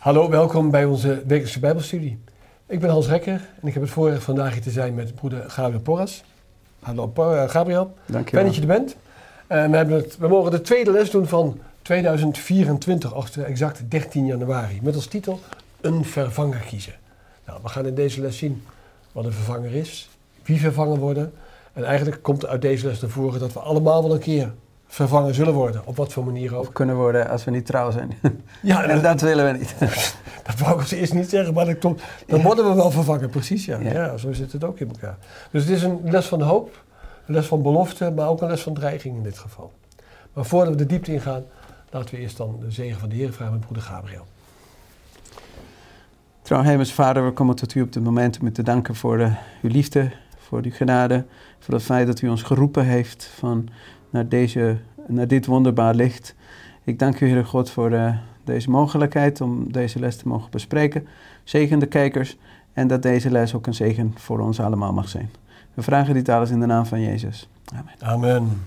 Hallo, welkom bij onze wekelijkse Bijbelstudie. Ik ben Hans Rekker en ik heb het voorrecht vandaag hier te zijn met broeder Gabriel Porras. Hallo Gabriel, fijn dat je er bent. We mogen de tweede les doen van 2024, oftewel exact 13 januari, met als titel Een vervanger kiezen. Nou, we gaan in deze les zien wat een vervanger is, wie vervangen worden. En eigenlijk komt uit deze les naar voren dat we allemaal wel een keer vervangen zullen worden, op wat voor manier ook. Of kunnen worden als we niet trouw zijn. Ja, en dat willen we niet. Dat wou ik ze eerst niet zeggen, maar dan worden we wel vervangen, precies. Ja, zo zit het ook in elkaar. Dus het is een les van hoop, een les van belofte, maar ook een les van dreiging in dit geval. Maar voordat we de diepte ingaan, laten we eerst dan de zegen van de Heer vragen met broeder Gabriel. Trouw hemels Vader, we komen tot u op dit moment om u te danken voor uw liefde, voor uw genade, voor het feit dat u ons geroepen heeft van... naar dit wonderbaar licht. Ik dank u, Heere God, voor deze mogelijkheid om deze les te mogen bespreken. Zegen de kijkers en dat deze les ook een zegen voor ons allemaal mag zijn. We vragen dit alles in de naam van Jezus. Amen. Amen.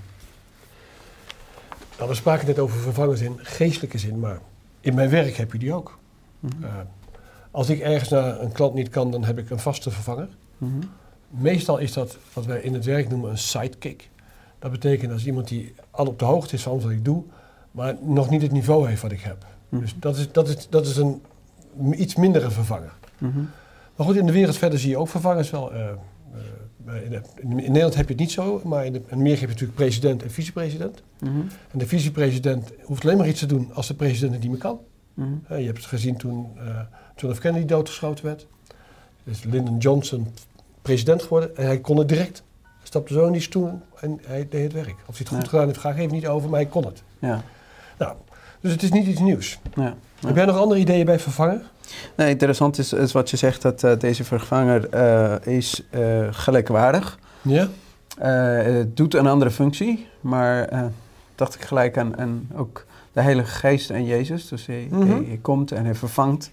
Nou, we spraken net over vervangers in geestelijke zin, maar in mijn werk heb je die ook. Mm-hmm. Als ik ergens naar een klant niet kan, dan heb ik een vaste vervanger. Mm-hmm. Meestal is dat wat wij in het werk noemen een sidekick. Dat betekent dat is iemand die al op de hoogte is van wat ik doe, maar nog niet het niveau heeft wat ik heb. Mm-hmm. Dus dat is een iets mindere vervanger. Mm-hmm. Maar goed, in de wereld verder zie je ook vervangers wel. In Nederland heb je het niet zo, maar in Amerika heb je natuurlijk president en vicepresident. Mm-hmm. En de vicepresident hoeft alleen maar iets te doen als de president het niet meer kan. Mm-hmm. Je hebt het gezien toen John F. Kennedy doodgeschoten werd. Dus Lyndon Johnson president geworden en hij kon het direct. Stapte zo in die stoel en hij deed het werk. Of hij het goed gedaan heeft, ga ik even niet over, maar hij kon het. Ja. Nou, dus het is niet iets nieuws. Ja. Heb jij nog andere ideeën bij vervanger? Nee, interessant is wat je zegt, dat deze vervanger is gelijkwaardig. Ja. Doet een andere functie, maar dacht ik gelijk aan ook de Heilige Geest en Jezus. Dus hij komt en hij vervangt.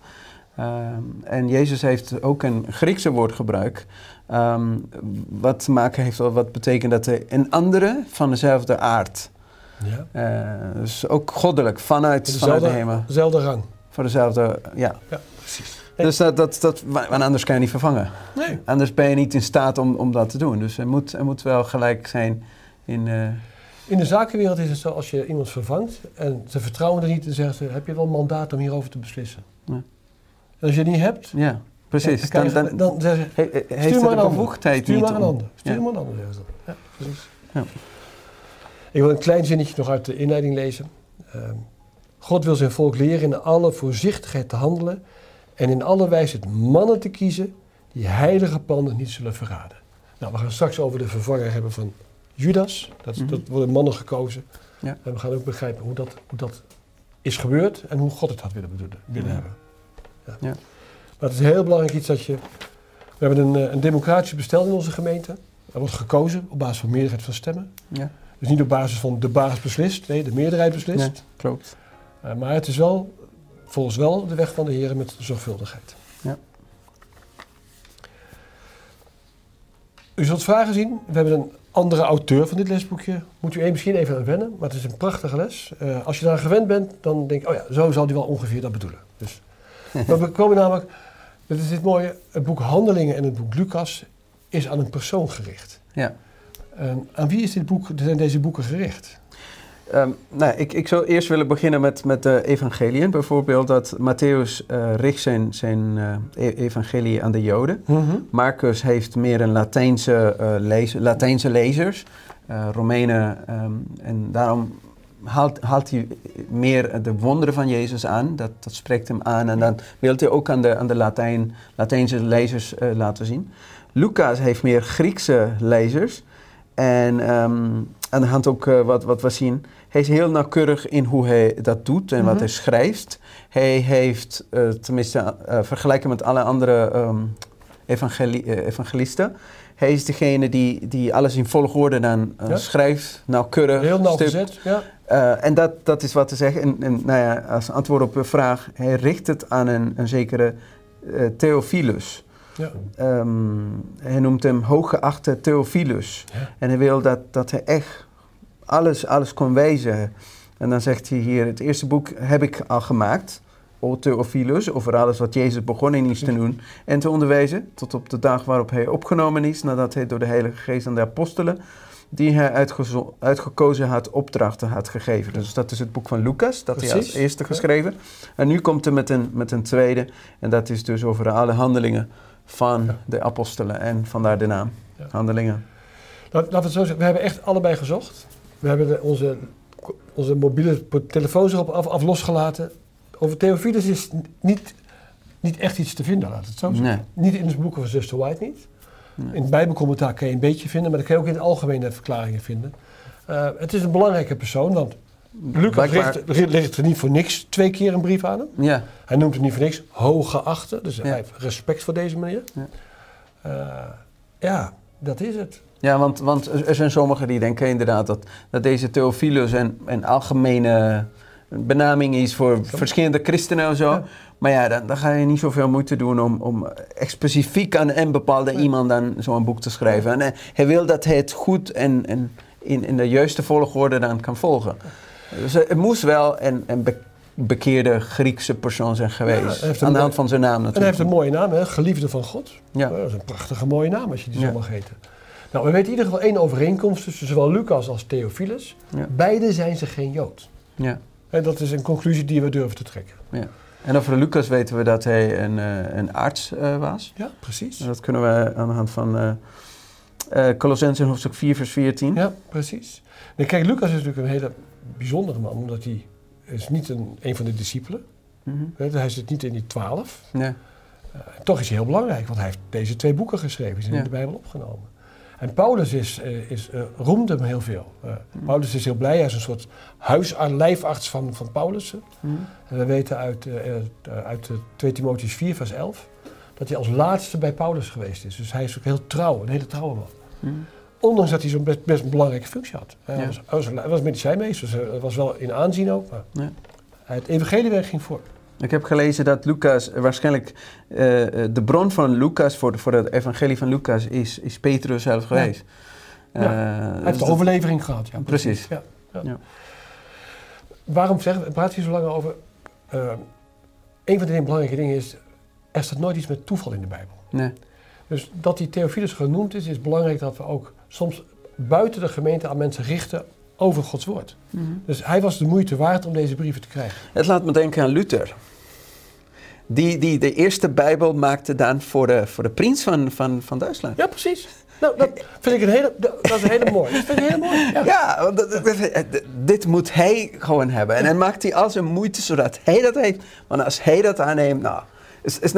En Jezus heeft ook een Griekse woordgebruik. Wat te maken heeft, wat betekent dat hij een andere van dezelfde aard. Ja. Dus ook goddelijk, vanuit de hemel. Dezelfde rang. Voor dezelfde, ja. Ja, precies. Dus want anders kan je niet vervangen. Nee. Anders ben je niet in staat om dat te doen. Dus er moet wel gelijk zijn in... In de zakenwereld is het zo, als je iemand vervangt en ze vertrouwen er niet, dan zeggen ze, heb je wel een mandaat om hierover te beslissen? Ja. En als je het niet hebt... Ja. Precies, dan zeggen ze, stuur maar een bevoegdheid niet. Stuur maar een ander, zeggen ze dan. Ja, precies. Ja. Ik wil een klein zinnetje nog uit de inleiding lezen. God wil zijn volk leren in alle voorzichtigheid te handelen en in alle wijsheid mannen te kiezen die heilige plannen niet zullen verraden. Nou, we gaan straks over de vervanger hebben van Judas. Dat worden mannen gekozen. Ja. En we gaan ook begrijpen hoe dat is gebeurd en hoe God het had willen hebben. Ja. Ja. Maar het is heel belangrijk iets dat je... We hebben een democratisch bestel in onze gemeente. Er wordt gekozen op basis van meerderheid van stemmen. Ja. Dus niet op basis van de baas beslist. Nee, de meerderheid beslist. Nee, klopt. Maar het is wel, volgens wel, de weg van de Heer met zorgvuldigheid. Ja. U zult vragen zien. We hebben een andere auteur van dit lesboekje. Moet u misschien even aan wennen. Maar het is een prachtige les. Als je daar gewend bent, dan denk je... Oh ja, zo zal die wel ongeveer dat bedoelen. Dus, maar we komen namelijk... Dat is dit mooie, het boek Handelingen en het boek Lucas is aan een persoon gericht. Ja. Aan wie is zijn deze boeken gericht? Ik zou eerst willen beginnen met de evangeliën. Bijvoorbeeld dat Matthäus richt zijn evangelie aan de Joden. Mm-hmm. Marcus heeft meer een Latijnse lezers, Romeinen. En daarom haalt hij meer de wonderen van Jezus aan. Dat spreekt hem aan. En dan wil hij ook aan de Latijnse lezers laten zien. Lucas heeft meer Griekse lezers. En aan de hand ook wat we zien. Hij is heel nauwkeurig in hoe hij dat doet en wat hij schrijft. Hij heeft, tenminste vergelijken met alle andere evangelisten... Hij is degene die alles in volgorde dan schrijft, nauwkeurig. Heel nauwgezet, ja. En dat is wat te zeggen. En als antwoord op uw vraag, hij richt het aan een zekere Theophilus. Ja. Hij noemt hem hooggeachte Theophilus. Ja. En hij wil dat hij echt alles kon wijzen. En dan zegt hij hier, het eerste boek heb ik al gemaakt. O Theophilus, over alles wat Jezus begonnen is te doen en te onderwijzen, tot op de dag waarop hij opgenomen is, nadat hij door de Heilige Geest aan de apostelen, die hij uitgekozen had, opdrachten had gegeven. Dus dat is het boek van Lucas, dat hij als eerste geschreven. En nu komt hij met een tweede, en dat is dus over alle handelingen van de apostelen, en vandaar de naam, handelingen. Laten we het zo zeggen, we hebben echt allebei gezocht. We hebben onze mobiele telefoons erop af losgelaten. Over Theophilus is niet echt iets te vinden, laat het zo zeggen. Nee. Niet in het boek van Zuster White niet. Nee. In het Bijbelcommentaar kan je een beetje vinden, maar dat kan je ook in de algemene verklaringen vinden. Het is een belangrijke persoon, want Lucas ligt er niet voor niks 2 keer een brief aan hem. Ja. Hij noemt hem niet voor niks hooggeachte, dus hij heeft respect voor deze meneer. Ja, dat is het. Ja, want er zijn sommigen die denken inderdaad dat deze Theophilus een algemene benaming is voor verschillende christenen of zo. Ja. Maar ja, dan ga je niet zoveel moeite doen om specifiek aan een bepaalde iemand dan zo'n boek te schrijven. En hij wil dat hij het goed en in de juiste volgorde dan kan volgen. Dus het moest wel een bekeerde Griekse persoon zijn geweest. Ja, aan de hand van zijn naam natuurlijk. En hij heeft een mooie naam, hè? Geliefde van God. Ja. Dat is een prachtige mooie naam als je die zo mag heten. Nou, we weten in ieder geval 1 overeenkomst tussen zowel Lucas als Theophilus. Ja. Beide zijn ze geen Jood. Ja. En dat is een conclusie die we durven te trekken. Ja. En over Lucas weten we dat hij een arts was. Ja, precies. Dat kunnen we aan de hand van Colossenzen hoofdstuk 4 vers 14. Ja, precies. En kijk, Lucas is natuurlijk een hele bijzondere man, omdat hij is niet een van de discipelen. Mm-hmm. Hij zit niet in die 12. Nee. Toch is hij heel belangrijk, want hij heeft deze 2 boeken geschreven. Die zijn in de Bijbel opgenomen. En Paulus roemt hem heel veel. Paulus is heel blij. Hij is een soort lijfarts van Paulus. En we weten uit 2 Timotheüs 4 vers 11... dat hij als laatste bij Paulus geweest is. Dus hij is ook heel trouw, een hele trouwe man. Ondanks dat hij zo'n best een belangrijke functie had. Hij was medicijnmeester, dus hij was wel in aanzien ook. Maar het evangeliewerk ging voor. Ik heb gelezen dat Lucas waarschijnlijk de bron van Lucas voor het evangelie van Lucas is Petrus zelf geweest. Ja. Hij heeft de overlevering gehad. Ja, precies. Ja. Waarom praat je zo lang over? Een van de belangrijke dingen is, er staat nooit iets met toeval in de Bijbel. Nee. Dus dat die Theophilus genoemd is belangrijk dat we ook soms buiten de gemeente aan mensen richten over Gods woord. Mm-hmm. Dus hij was de moeite waard om deze brieven te krijgen. Het laat me denken aan Luther. Die de eerste Bijbel maakte dan voor de prins van Duitsland. Ja, precies. Nou, dat vind ik een hele mooie. Dat vind ik heel mooi. Ja, want dit moet hij gewoon hebben. En dan maakt hij al zijn moeite zodat hij dat heeft. Want als hij dat aanneemt, nou, is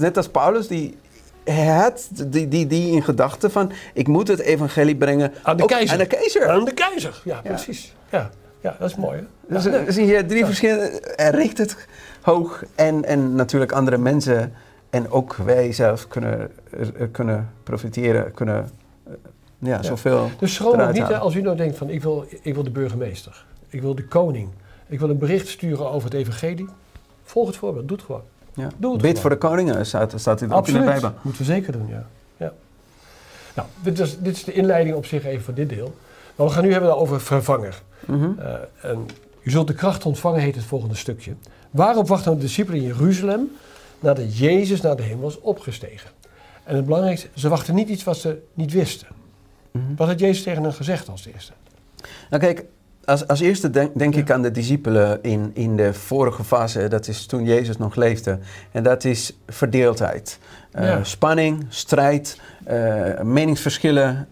net als Paulus die... Hij had die in gedachten van, ik moet het evangelie brengen aan de keizer. Ja, precies. Ja, dat is mooi. Hè? Dus zie je 3 verschillende, hij richt het hoog en natuurlijk andere mensen en ook wij zelf kunnen profiteren, kunnen zoveel. Dus schroom ook niet als u nou denkt van, ik wil de burgemeester, ik wil de koning, ik wil een bericht sturen over het evangelie. Volg het voorbeeld, doe het gewoon. Ja. Bid voor de koningen, staat dit ook in de Bijbel. Moeten we zeker doen, ja. Nou, dit is de inleiding op zich even van dit deel. Maar we gaan nu hebben over vervanger. Mm-hmm. En u zult de kracht ontvangen, heet het volgende stukje. Waarop wachten de discipelen in Jeruzalem nadat Jezus naar de hemel was opgestegen? En het belangrijkste, ze wachten niet iets wat ze niet wisten. Mm-hmm. Wat had Jezus tegen hen gezegd als eerste? Nou kijk, als eerste denk ik aan de discipelen in de vorige fase, dat is toen Jezus nog leefde. En dat is verdeeldheid, spanning, strijd, meningsverschillen.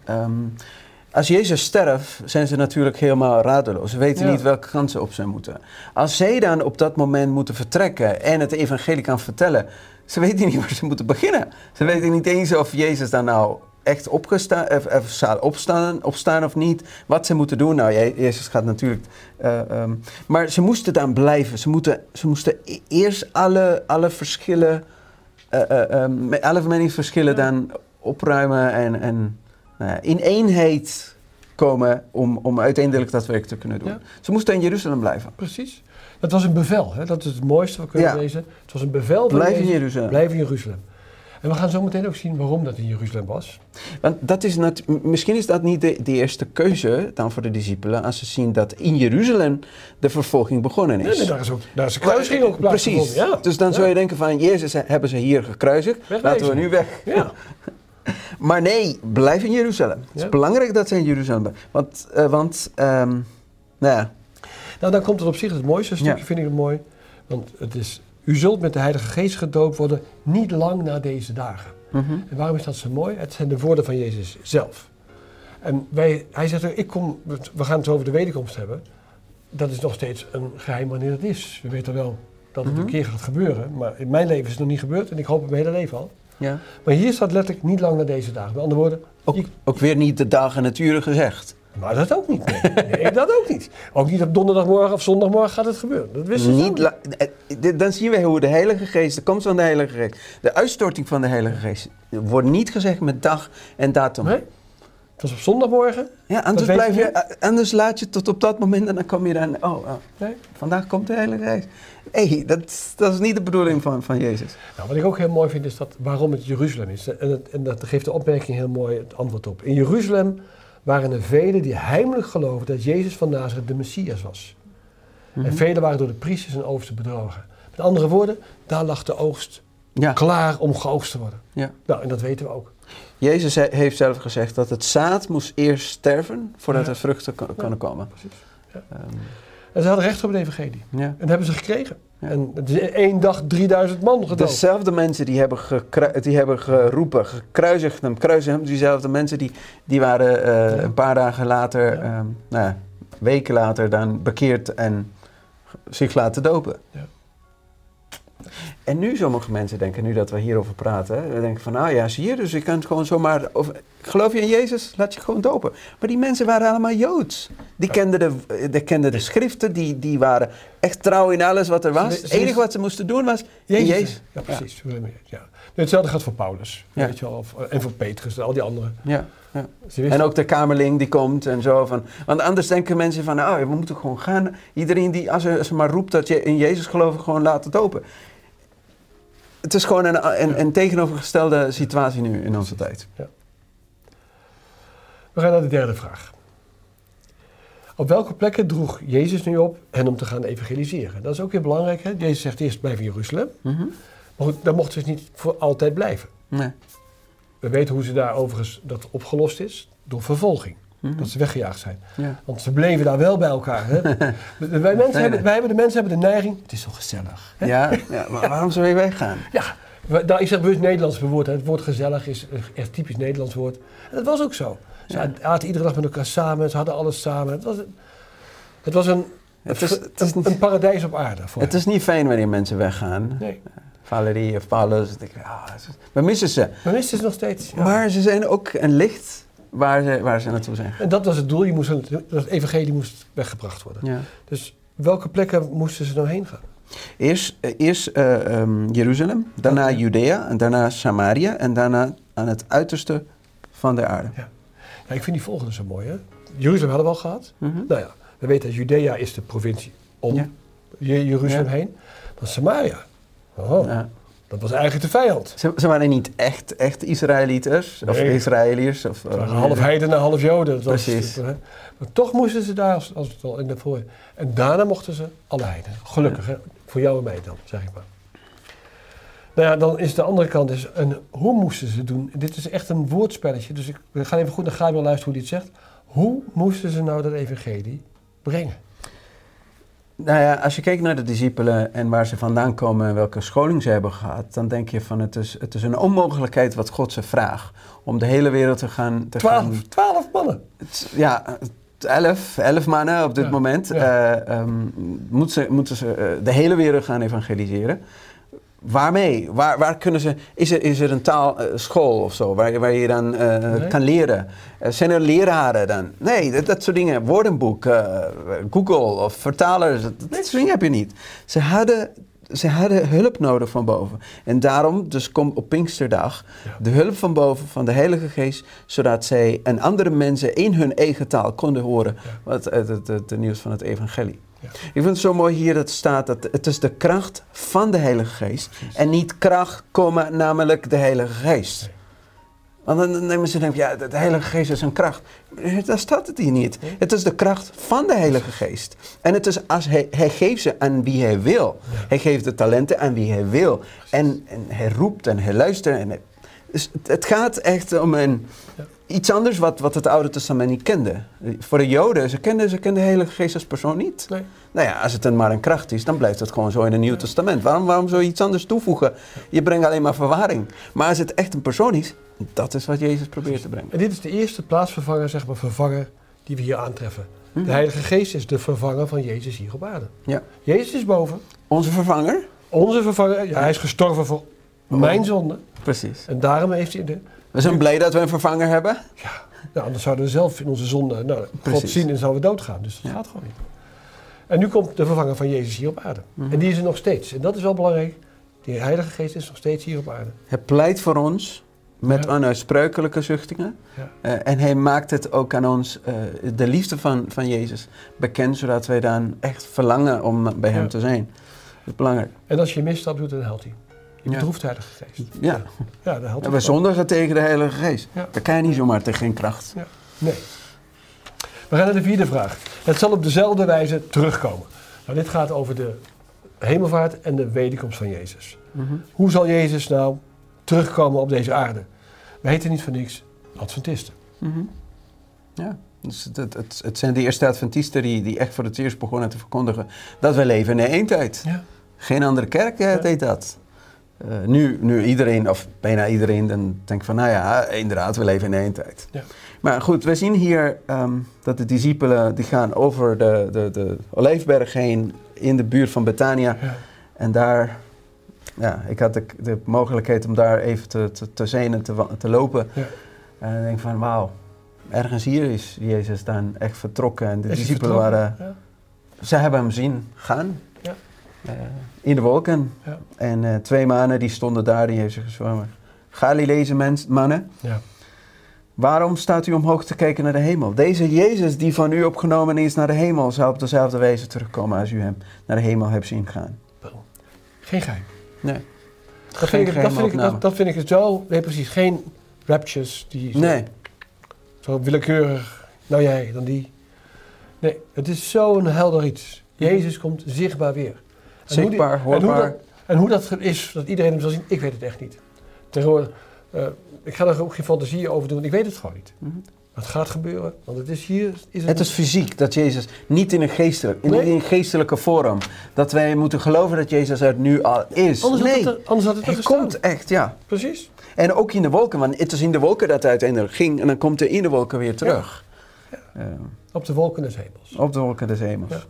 Als Jezus sterft, zijn ze natuurlijk helemaal radeloos. Ze weten niet welke kant ze op zijn moeten. Als zij dan op dat moment moeten vertrekken en het evangelie kan vertellen, ze weten niet waar ze moeten beginnen. Ze weten niet eens of Jezus dan nou echt opstaan of niet, wat ze moeten doen. Nou, Jezus gaat natuurlijk... maar ze moesten dan blijven. Ze moesten eerst alle verschillen, alle meningsverschillen dan opruimen en in eenheid komen om uiteindelijk dat werk te kunnen doen. Ja. Ze moesten in Jeruzalem blijven. Precies. Dat was een bevel. Hè? Dat is het mooiste wat we kunnen lezen. Het was een bevel. Blijf in Jeruzalem. En we gaan zo meteen ook zien waarom dat in Jeruzalem was. Want dat is misschien is dat niet de eerste keuze dan voor de discipelen, als ze zien dat in Jeruzalem de vervolging begonnen is. Nee, daar is de kruising ook plaatsgevonden. Precies, ja. Dus dan zou je denken van, Jezus hebben ze hier gekruisigd, laten we nu weg. Ja. Maar nee, blijf in Jeruzalem. Het is belangrijk dat ze in Jeruzalem blijven. Nou, dan komt het op zich het mooiste stukje, vind ik het mooi. Want het is, u zult met de Heilige Geest gedoopt worden, niet lang na deze dagen. Mm-hmm. En waarom is dat zo mooi? Het zijn de woorden van Jezus zelf. En hij zegt, we gaan het over de wederkomst hebben. Dat is nog steeds een geheim wanneer het is. We weten wel dat het een keer gaat gebeuren. Maar in mijn leven is het nog niet gebeurd en ik hoop het mijn hele leven al. Ja. Maar hier staat letterlijk niet lang na deze dagen. Met andere woorden... Ook weer niet de dagen en uren gezegd. Maar dat ook niet. Nee, dat ook niet. Ook niet op donderdagmorgen of zondagmorgen gaat het gebeuren. Dat wisten ze niet. Dan zien we hoe de Heilige Geest, de komst van de Heilige Geest, de uitstorting van de Heilige Geest, wordt niet gezegd met dag en datum. Nee? Het was op zondagmorgen. Ja, anders laat je tot op dat moment en dan kom je dan... Vandaag komt de Heilige Geest. Dat is niet de bedoeling van Jezus. Nou, wat ik ook heel mooi vind is waarom het Jeruzalem is. En dat geeft de opmerking heel mooi het antwoord op. In Jeruzalem waren er velen die heimelijk geloofden dat Jezus van Nazareth de Messias was. Mm-hmm. En velen waren door de priesters en oversten bedrogen. Met andere woorden, daar lag de oogst klaar om geoogst te worden. Ja. Nou, en dat weten we ook. Jezus heeft zelf gezegd dat het zaad moest eerst sterven voordat er vruchten kunnen komen. Precies. Ja. En ze hadden recht op de evangelie. Ja. En dat hebben ze gekregen. Ja. En het is 1 dag 3000 man gedoopt. Dezelfde mensen die hebben, geroepen, gekruisigd hem. Diezelfde mensen die waren een paar dagen later, weken later dan bekeerd en zich laten dopen. Ja. En nu sommige mensen denken, nu dat we hierover praten, we denken van, zie je, dus je kan het gewoon zomaar... geloof je in Jezus, laat je gewoon dopen. Maar die mensen waren allemaal Joods. Die kenden de schriften, die waren echt trouw in alles wat er was. Het enige wat ze moesten doen was Jezus. Ja, precies. Ja. Ja. Hetzelfde gaat voor Paulus, weet je wel, en voor Petrus en al die anderen. Ja. Ja. En ook de kamerling die komt en zo. Want anders denken mensen van, we moeten gewoon gaan. Iedereen die, als ze maar roept dat je in Jezus gelooft, gewoon laten dopen. Het is gewoon een tegenovergestelde situatie nu in onze tijd. Ja. We gaan naar de derde vraag. Op welke plekken droeg Jezus nu op hen om te gaan evangeliseren? Dat is ook weer belangrijk. Hè? Jezus zegt eerst blijf in Jeruzalem. Mm-hmm. Maar goed, daar mochten ze niet voor altijd blijven. Nee. We weten hoe ze daar overigens dat opgelost is door vervolging. Mm-hmm. Dat ze weggejaagd zijn. Ja. Want ze bleven daar wel bij elkaar. Hè? Wij mensen hebben de neiging... Het is zo gezellig. Hè? Ja, maar waarom zou je weggaan? Ja, ik zeg bewust Nederlands bewoord. Het woord gezellig is echt typisch Nederlands woord. En dat was ook zo. Ze aten iedere dag met elkaar samen. Ze hadden alles samen. Het was een paradijs op aarde. Het is niet fijn wanneer mensen weggaan. Nee. Valerie of Paulus. We missen ze. We missen ze nog steeds. Ja. Maar ze zijn ook een licht... Waar ze naartoe zijn. En dat was het doel, dat evangelie moest weggebracht worden. Ja. Dus welke plekken moesten ze nou heen gaan? Eerst Jeruzalem, daarna Judea, en daarna Samaria en daarna aan het uiterste van de aarde. Ja. Nou, ik vind die volgende zo mooi. Hè? Jeruzalem hadden we al gehad. Mm-hmm. Nou ja, we weten dat Judea is de provincie om Jeruzalem heen. Dan Samaria. Oh. Ja. Dat was eigenlijk de vijand. Ze waren niet echt Israëlieters of Israëliërs. Ze waren half heidenen, half Joden. Dat precies. Maar toch moesten ze daar als het al in de voor. En daarna mochten ze alle heidenen. Gelukkig, hè? Voor jou en mij dan, zeg ik maar. Nou ja, dan is de andere kant. En hoe moesten ze doen? Dit is echt een woordspelletje. Dus we gaan even goed naar Gabriel luisteren hoe hij het zegt. Hoe moesten ze nou dat evangelie brengen? Nou ja, als je kijkt naar de discipelen en waar ze vandaan komen en welke scholing ze hebben gehad, dan denk je van het is een onmogelijkheid wat God ze vraagt om de hele wereld te gaan... 12 mannen! 11 mannen op dit moment. Ja. Moeten ze de hele wereld gaan evangeliseren. Waarmee? Waar kunnen ze... Is er een taalschool of zo waar je dan kan leren? Zijn er leraren dan? Nee, dat soort dingen. Woordenboek, Google of vertalers. Dat soort dingen heb je niet. Ze hadden hulp nodig van boven. En daarom dus komt op Pinksterdag de hulp van boven van de Heilige Geest, zodat zij en andere mensen in hun eigen taal konden horen het nieuws van het evangelie. Ja. Ik vind het zo mooi hier dat staat dat het is de kracht van de Heilige Geest. Precies. En niet kracht, namelijk de Heilige Geest. Nee. Want dan nemen ze denken, ja, de Heilige Geest is een kracht. Daar staat het hier niet. Nee. Het is de kracht van de Heilige Geest. En het is als hij geeft ze aan wie hij wil. Ja. Hij geeft de talenten aan wie hij wil. En hij roept en hij luistert. En hij, dus het gaat echt om een... Ja. Iets anders wat het Oude Testament niet kende. Voor de Joden, ze kenden de Heilige Geest als persoon niet. Nee. Nou ja, als het maar een kracht is, dan blijft het gewoon zo in het Nieuw Testament. Waarom zou je iets anders toevoegen? Je brengt alleen maar verwarring. Maar als het echt een persoon is, dat is wat Jezus probeert te brengen. En dit is de eerste plaatsvervanger, zeg maar, die we hier aantreffen. De Heilige Geest is de vervanger van Jezus hier op aarde. Ja. Jezus is boven. Onze vervanger? Onze vervanger, ja, hij is gestorven voor mijn zonde. Precies. En daarom heeft hij de... We zijn blij dat we een vervanger hebben. Ja, nou, anders zouden we zelf in onze zonde God zien en zouden we doodgaan. Dus dat gaat gewoon niet. En nu komt de vervanger van Jezus hier op aarde. Mm-hmm. En die is er nog steeds. En dat is wel belangrijk. Die Heilige Geest is nog steeds hier op aarde. Hij pleit voor ons met onuitsprekelijke zuchtingen. Ja. En hij maakt het ook aan ons, de liefde van Jezus, bekend. Zodat wij dan echt verlangen om bij hem te zijn. Dat is belangrijk. En als je misstap doet, dan helpt hij. Je bedroeft de Heilige Geest. Ja. Ja, dat helpt. We zondigen tegen de Heilige Geest. Ja. Daar kan je niet zomaar tegen, geen kracht. Ja. Nee. We gaan naar de vierde vraag. Het zal op dezelfde wijze terugkomen. Nou, dit gaat over de hemelvaart en de wederkomst van Jezus. Mm-hmm. Hoe zal Jezus nou terugkomen op deze aarde? We heten niet voor niks Adventisten. Mm-hmm. Ja. Dus het zijn de eerste Adventisten die echt voor het eerst begonnen te verkondigen dat we leven in de eendheid. Ja. Geen andere kerk deed dat. Nu iedereen, of bijna iedereen, dan denkt van, nou ja, inderdaad, we leven in de eindtijd. Ja. Maar goed, we zien hier dat de discipelen, die gaan over de Olijfberg heen, in de buurt van Betania. Ja. En daar, ja, ik had de mogelijkheid om daar even te zijn en te lopen. Ja. En dan denk ik van, wauw, ergens hier is Jezus dan echt vertrokken. En de discipelen waren, ze hebben hem zien gaan. In de wolken. Ja. En 2 mannen die stonden daar, die heeft ze gezwommen. Galileese mannen. Ja. Waarom staat u omhoog te kijken naar de hemel? Deze Jezus die van u opgenomen is naar de hemel, zal op dezelfde wijze terugkomen als u hem naar de hemel hebt zien gaan. Geen geheim. Nee. Dat vind ik het zo. Nee, precies. Geen raptures die zo willekeurig. Nou jij, dan die. Nee, het is zo'n helder iets. Jezus komt zichtbaar weer. Zichtbaar, hoorbaar. En hoe dat is, dat iedereen hem zal zien, ik weet het echt niet. Tegenwoordig, ik ga er ook geen fantasie over doen, want ik weet het gewoon niet. Mm-hmm. Het gaat gebeuren, want het is hier... Het is fysiek, dat Jezus niet in een geestelijke vorm. Dat wij moeten geloven dat Jezus er nu al is. Anders had het er gestaan. Hij komt echt, ja. Precies. En ook in de wolken, want het is in de wolken dat hij uiteindelijk ging. En dan komt hij in de wolken weer terug. Ja. Ja. Op de wolken des hemels. Op de wolken des hemels. Ja.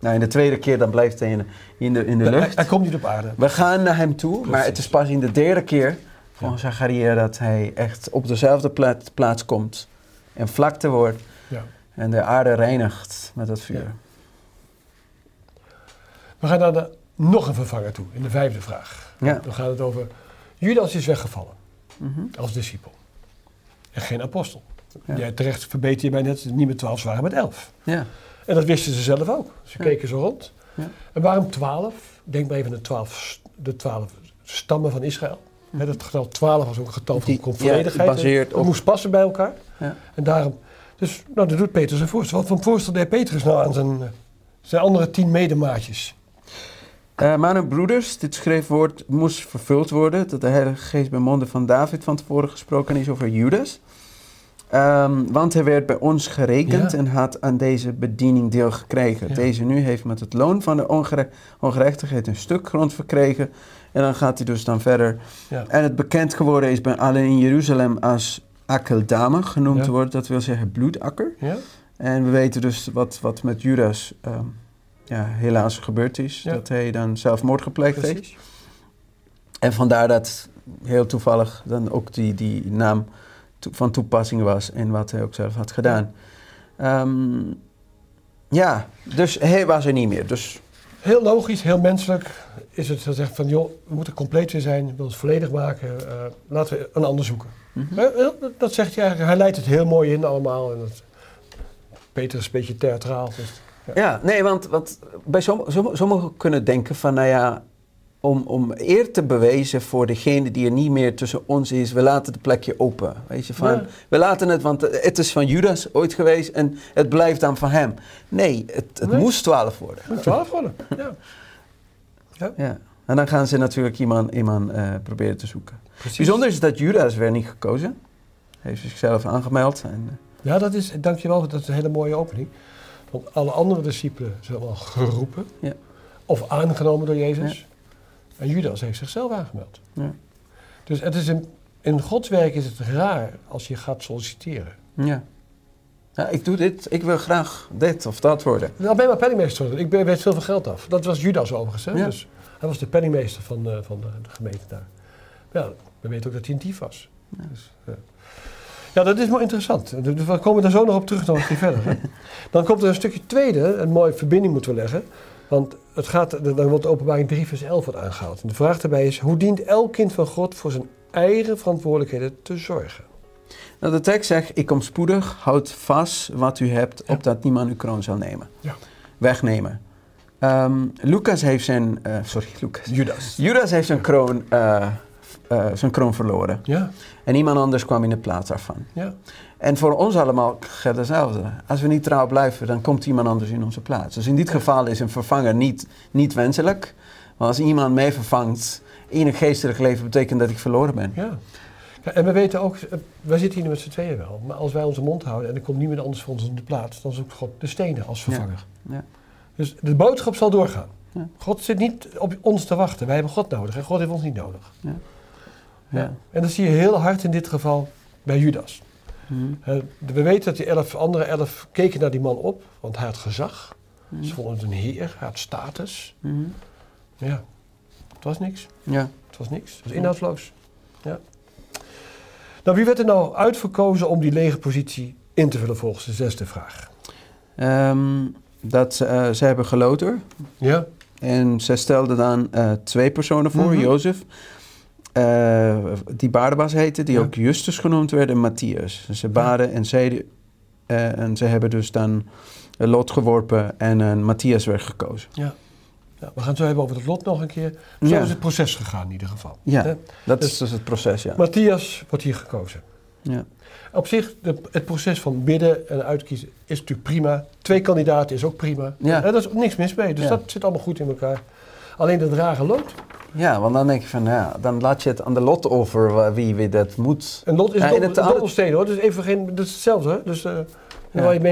Nou, in de tweede keer dan blijft hij in de lucht. Hij komt niet op aarde. We gaan naar hem toe, maar het is pas in de derde keer van Zachariah dat hij echt op dezelfde plaats komt. En vlakte wordt. Ja. En de aarde reinigt met dat vuur. Ja. We gaan naar nog een vervanger toe, in de vijfde vraag. Ja. Dan gaat het over, Judas is weggevallen als discipel. En geen apostel. Ja. Jij terecht verbeter je mij net, niet met 12 waren, met 11. Ja. En dat wisten ze zelf ook. Ze keken zo rond. Ja. En waarom 12? Denk maar even aan de twaalf stammen van Israël. He, dat getal 12 was ook een getal van conformigheid. Het moest passen bij elkaar. Ja. En daarom... Dus, nou, dat doet Petrus een voorstel. Wat voor voorstel deed Petrus nou aan zijn andere 10 medemaatjes? Maar mijn broeders, dit schriftwoord moest vervuld worden. Dat de Heilige Geest bij monden van David van tevoren gesproken is over Judas. Want hij werd bij ons gerekend en had aan deze bediening deel gekregen. Ja. Deze nu heeft met het loon van de ongerechtigheid een stuk grond verkregen. En dan gaat hij dus dan verder. Ja. En het bekend geworden is bij allen in Jeruzalem als Akeldama genoemd te worden. Dat wil zeggen bloedakker. Ja. En we weten dus wat met Judas helaas gebeurd is. Ja. Dat hij dan zelfmoord gepleegd heeft. En vandaar dat heel toevallig dan ook die naam van toepassing was en wat hij ook zelf had gedaan. Dus hij was er niet meer. Dus. Heel logisch, heel menselijk is het dat zegt van joh, we moeten compleet weer zijn, we willen het volledig maken, laten we een ander zoeken. Mm-hmm. Dat zegt hij eigenlijk, hij leidt het heel mooi in allemaal. En Peter is een beetje theatraal, dus Ja, nee, want bij sommigen kunnen denken van, nou ja, om eer te bewijzen voor degene die er niet meer tussen ons is, we laten het plekje open. Weet je, van, ja. We laten het, want het is van Judas ooit geweest en het blijft dan van hem. Nee, het moest 12 worden. Het 12 worden, ja. Ja. Ja. En dan gaan ze natuurlijk iemand proberen te zoeken. Precies. Bijzonder is dat Judas werd niet gekozen. Hij heeft zichzelf aangemeld. En, ja, dat is, dankjewel, dat is een hele mooie opening. Want alle andere discipelen zijn al geroepen of aangenomen door Jezus. Ja. En Judas heeft zichzelf aangemeld. Ja. Dus het is in Gods werk is het raar als je gaat solliciteren. Ja. Ja, ik doe dit, ik wil graag dit of dat worden. Nou, ben maar penningmeester worden. Ik weet veel van geld af. Dat was Judas overigens. Hè? Ja. Dus hij was de penningmeester van de gemeente daar. Ja, we weten ook dat hij een dief was. Ja. Dus, ja. Ja, dat is wel interessant. We komen daar zo nog op terug, nog een keer verder. Hè? Dan komt er een stukje tweede, een mooie verbinding moeten we leggen. Want het gaat, dan wordt de Openbaring 3 vers 11 wordt aangehaald. En de vraag daarbij is, hoe dient elk kind van God voor zijn eigen verantwoordelijkheden te zorgen? Nou, de tekst zegt, ik kom spoedig, houd vast wat u hebt, opdat niemand uw kroon zal nemen. Ja. Wegnemen. Judas heeft zijn kroon verloren. Ja. En iemand anders kwam in de plaats daarvan. Ja. En voor ons allemaal geldt hetzelfde. Als we niet trouw blijven, dan komt iemand anders in onze plaats. Dus in dit geval is een vervanger niet wenselijk. Maar als iemand mij vervangt in een geestelijk leven, betekent dat ik verloren ben. Ja. Ja, en we weten ook, wij zitten hier met z'n tweeën wel. Maar als wij onze mond houden en er komt niemand anders voor ons in de plaats, dan zoekt God de stenen als vervanger. Ja. Ja. Dus de boodschap zal doorgaan. Ja. God zit niet op ons te wachten. Wij hebben God nodig en God heeft ons niet nodig. Ja. Ja. En dat zie je heel hard in dit geval bij Judas. Mm. We weten dat die andere elf keken naar die man op, want hij had gezag. Mm. Ze vonden het een heer, hij had status. Mm. Ja, het was niks. Ja. Het was niks, het was inhoudsloos. Ja. Nou, wie werd er nou uitverkozen om die lege positie in te vullen volgens de zesde vraag? Ze hebben geloter. Ja. En zij stelden dan 2 personen voor, mm-hmm. Jozef. Die Barsabas heette, die ook Justus genoemd werd, en Matthias. Ze baden en ze hebben dus dan een lot geworpen en een Matthias werd gekozen. Ja. Ja, we gaan het zo hebben over het lot nog een keer. Zo is het proces gegaan in ieder geval. Ja, dat is dus het proces, ja. Matthias wordt hier gekozen. Ja. Op zich, het proces van bidden en uitkiezen is natuurlijk prima. 2 kandidaten is ook prima. Ja. Daar is niks mis mee, dus dat zit allemaal goed in elkaar. Alleen dat rare lot... Ja, want dan denk je van, ja, dan laat je het aan de lot over wie dat moet. En lot is dobbelsteen hoor, dus even geen, dat is hetzelfde hè. Dus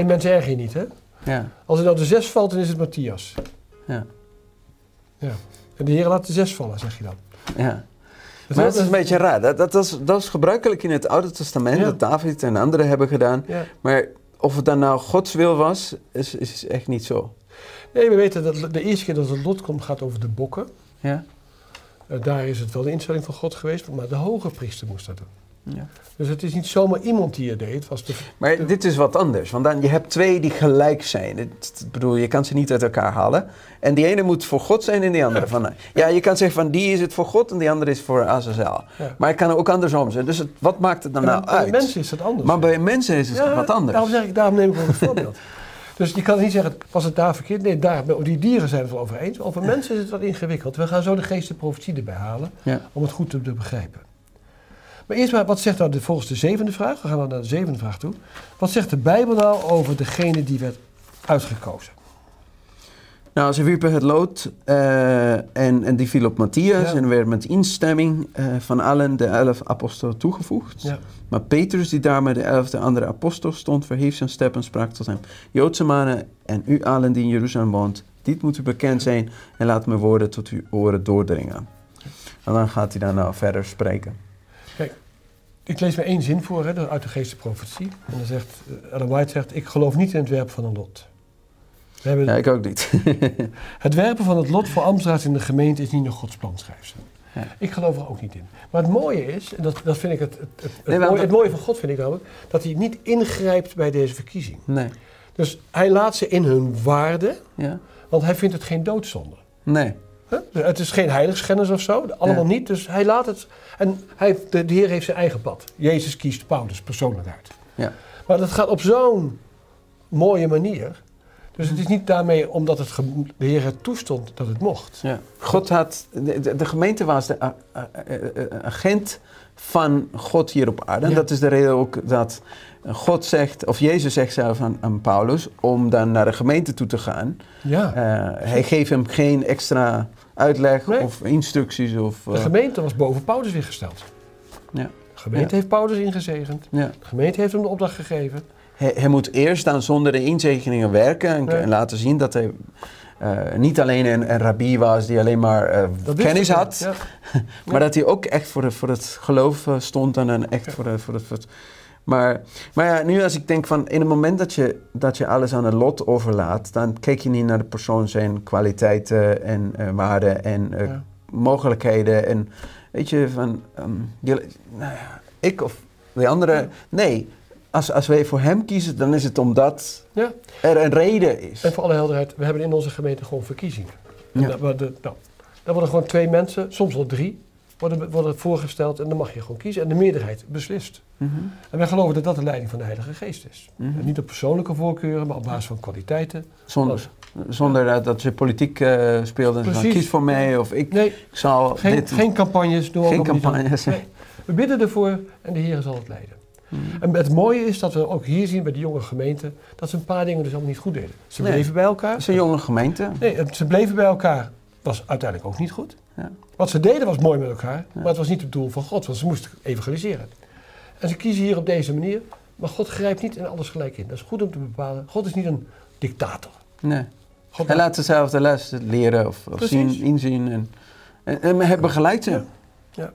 mensen erg je niet hè. Ja. Als er nou de 6 valt, dan is het Matthias. Ja. Ja. En de Heer laat de 6 vallen, zeg je dan. Ja. Maar dat is een beetje raar. Dat is gebruikelijk in het Oude Testament, dat David en anderen hebben gedaan. Ja. Maar of het dan nou Gods wil was, is echt niet zo. Nee, we weten dat de eerste keer dat het lot komt, gaat over de bokken. Ja. Daar is het wel de instelling van God geweest, maar de hoge priester moest dat doen. Ja. Dus het is niet zomaar iemand die het deed. Het was maar dit is wat anders, want dan, je hebt 2 die gelijk zijn. Ik bedoel, je kan ze niet uit elkaar halen. En die ene moet voor God zijn en die andere van... Ja, je kan zeggen van die is het voor God en die andere is voor Azazel. Ja. Maar het kan ook andersom zijn. Dus wat maakt het dan nou uit? Bij mensen is het anders. Maar bij mensen is het wat anders. Daarom neem ik ook een voorbeeld. Dus je kan niet zeggen, was het daar verkeerd? Nee, die dieren zijn het wel over eens. Over mensen is het wat ingewikkeld. We gaan zo de geest de profetie erbij halen om het goed te begrijpen. Maar eerst maar, wat zegt nou volgens de 7e vraag? We gaan dan naar de 7e vraag toe. Wat zegt de Bijbel nou over degene die werd uitgekozen? Nou, ze wierpen het lood en die viel op Matthias en werd met instemming van allen de 11 apostelen toegevoegd. Ja. Maar Petrus, die daar met de 11e andere apostel stond, verhief zijn step en sprak tot hem. Joodse mannen en u allen die in Jeruzalem woont, dit moet u bekend zijn en laat mijn woorden tot uw oren doordringen. En dan gaat hij daar nou verder spreken. Kijk, ik lees maar 1 zin voor hè, uit de geest de profetie. En dan zegt, Ellen White zegt, ik geloof niet in het werp van een lot. Ja, ik ook niet. Het werpen van het lot voor ambtenaren in de gemeente is niet naar Gods plan, schrijft ze. Ja. Ik geloof er ook niet in. Maar het mooie is, en dat vind ik het mooie van God, vind ik namelijk, dat hij niet ingrijpt bij deze verkiezing. Nee. Dus hij laat ze in hun waarde, want hij vindt het geen doodzonde. Nee. Dus het is geen heiligschennis of zo, allemaal niet. Dus hij laat het, en de Heer heeft zijn eigen pad. Jezus kiest Paulus persoonlijk uit. Ja. Maar dat gaat op zo'n mooie manier... Dus het is niet daarmee omdat het de Heer het toestond dat het mocht. Ja. God had, de gemeente was de agent van God hier op aarde. Ja. En dat is de reden ook dat God zegt, of Jezus zegt zelf aan Paulus, om dan naar de gemeente toe te gaan. Ja. Hij geeft hem geen extra uitleg of instructies. De gemeente was boven Paulus weer gesteld. Ja. De gemeente heeft Paulus ingezegend. Ja. De gemeente heeft hem de opdracht gegeven. Hij moet eerst aan zonder de inzegeningen werken en laten zien dat hij niet alleen een rabbi was die alleen maar kennis had. Ja. Maar dat hij ook echt voor het geloof stond en dan echt voor het... Maar ja, nu als ik denk van in het moment dat je alles aan het lot overlaat, dan kijk je niet naar de persoon zijn kwaliteiten en waarden en mogelijkheden. En weet je, van ik of de andere, nee. Als wij voor hem kiezen, dan is het omdat er een reden is. En voor alle helderheid, we hebben in onze gemeente gewoon verkiezingen. Ja. Dan worden gewoon 2 mensen, soms wel 3, worden voorgesteld en dan mag je gewoon kiezen. En de meerderheid beslist. Mm-hmm. En wij geloven dat dat de leiding van de Heilige Geest is. Mm-hmm. En niet op persoonlijke voorkeuren, maar op basis van kwaliteiten. Zonder dat je politiek speelt en zegt, kies voor mij of ik zal dit... Geen campagnes. Geen campagnes. Nee. We bidden ervoor en de Heer zal het leiden. En het mooie is dat we ook hier zien bij de jonge gemeente dat ze een paar dingen dus allemaal niet goed deden. Ze bleven bij elkaar. Het is een jonge gemeente. Nee, ze bleven bij elkaar. Was uiteindelijk ook niet goed. Ja. Wat ze deden was mooi met elkaar, maar het was niet het doel van God, want ze moesten evangeliseren. En ze kiezen hier op deze manier, maar God grijpt niet in alles gelijk in. Dat is goed om te bepalen. God is niet een dictator. Nee. Hij laat zichzelf de les leren of inzien en hij begeleidt ze. Ja.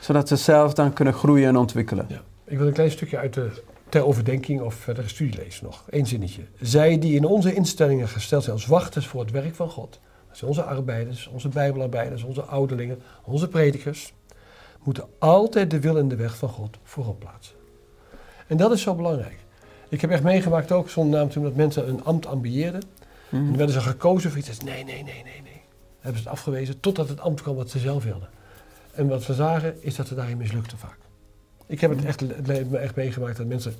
Zodat ze zelf dan kunnen groeien en ontwikkelen. Ja. Ik wil een klein stukje uit ter overdenking of verdere studie lezen nog. 1 zinnetje. Zij die in onze instellingen gesteld zijn als wachters voor het werk van God. Dat zijn onze arbeiders, onze bijbelarbeiders, onze ouderlingen, onze predikers. Moeten altijd de wil en de weg van God voorop plaatsen. En dat is zo belangrijk. Ik heb echt meegemaakt ook zonder naam toen dat mensen een ambt ambieerden. En dan werden ze gekozen voor iets. Nee. Dan hebben ze het afgewezen totdat het ambt kwam wat ze zelf wilden. En wat we zagen is dat ze daarin mislukten vaak. Ik heb het echt meegemaakt dat mensen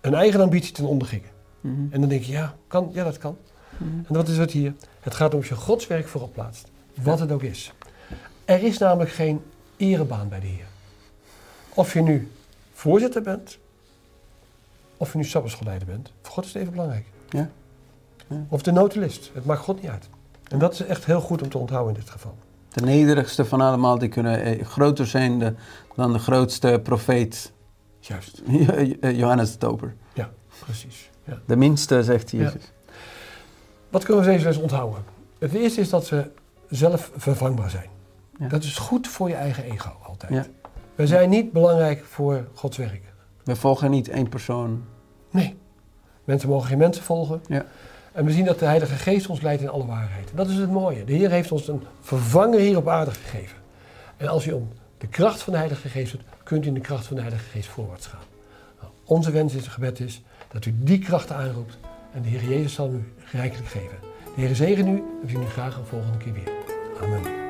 hun eigen ambitie ten onder gingen. Mm-hmm. En dan denk je, dat kan. Mm-hmm. En dat is wat hier. Het gaat om als je Gods werk voorop plaatst. Wat het ook is. Er is namelijk geen erebaan bij de Heer. Of je nu voorzitter bent. Of je nu sabbatschoolleider bent. Voor God is het even belangrijk. Ja. Ja. Of de notulist. Het maakt God niet uit. En dat is echt heel goed om te onthouden in dit geval. De nederigste van allemaal, die kunnen groter zijn dan de grootste profeet. Juist. Johannes de Doper. Ja, precies. Ja. De minste, zegt Jezus. Ja. Wat kunnen we deze les onthouden? Het eerste is dat ze zelf vervangbaar zijn. Ja. Dat is goed voor je eigen ego altijd. Ja. We zijn niet belangrijk voor Gods werk. We volgen niet één persoon. Nee. Mensen mogen geen mensen volgen. Ja. En we zien dat de Heilige Geest ons leidt in alle waarheid. En dat is het mooie. De Heer heeft ons een vervanger hier op aarde gegeven. En als u om de kracht van de Heilige Geest doet, kunt u in de kracht van de Heilige Geest voorwaarts gaan. Nou, onze wens in het gebed is dat u die kracht aanroept. En de Heer Jezus zal u rijkelijk geven. De Heer zegen u en we zien u graag een volgende keer weer. Amen.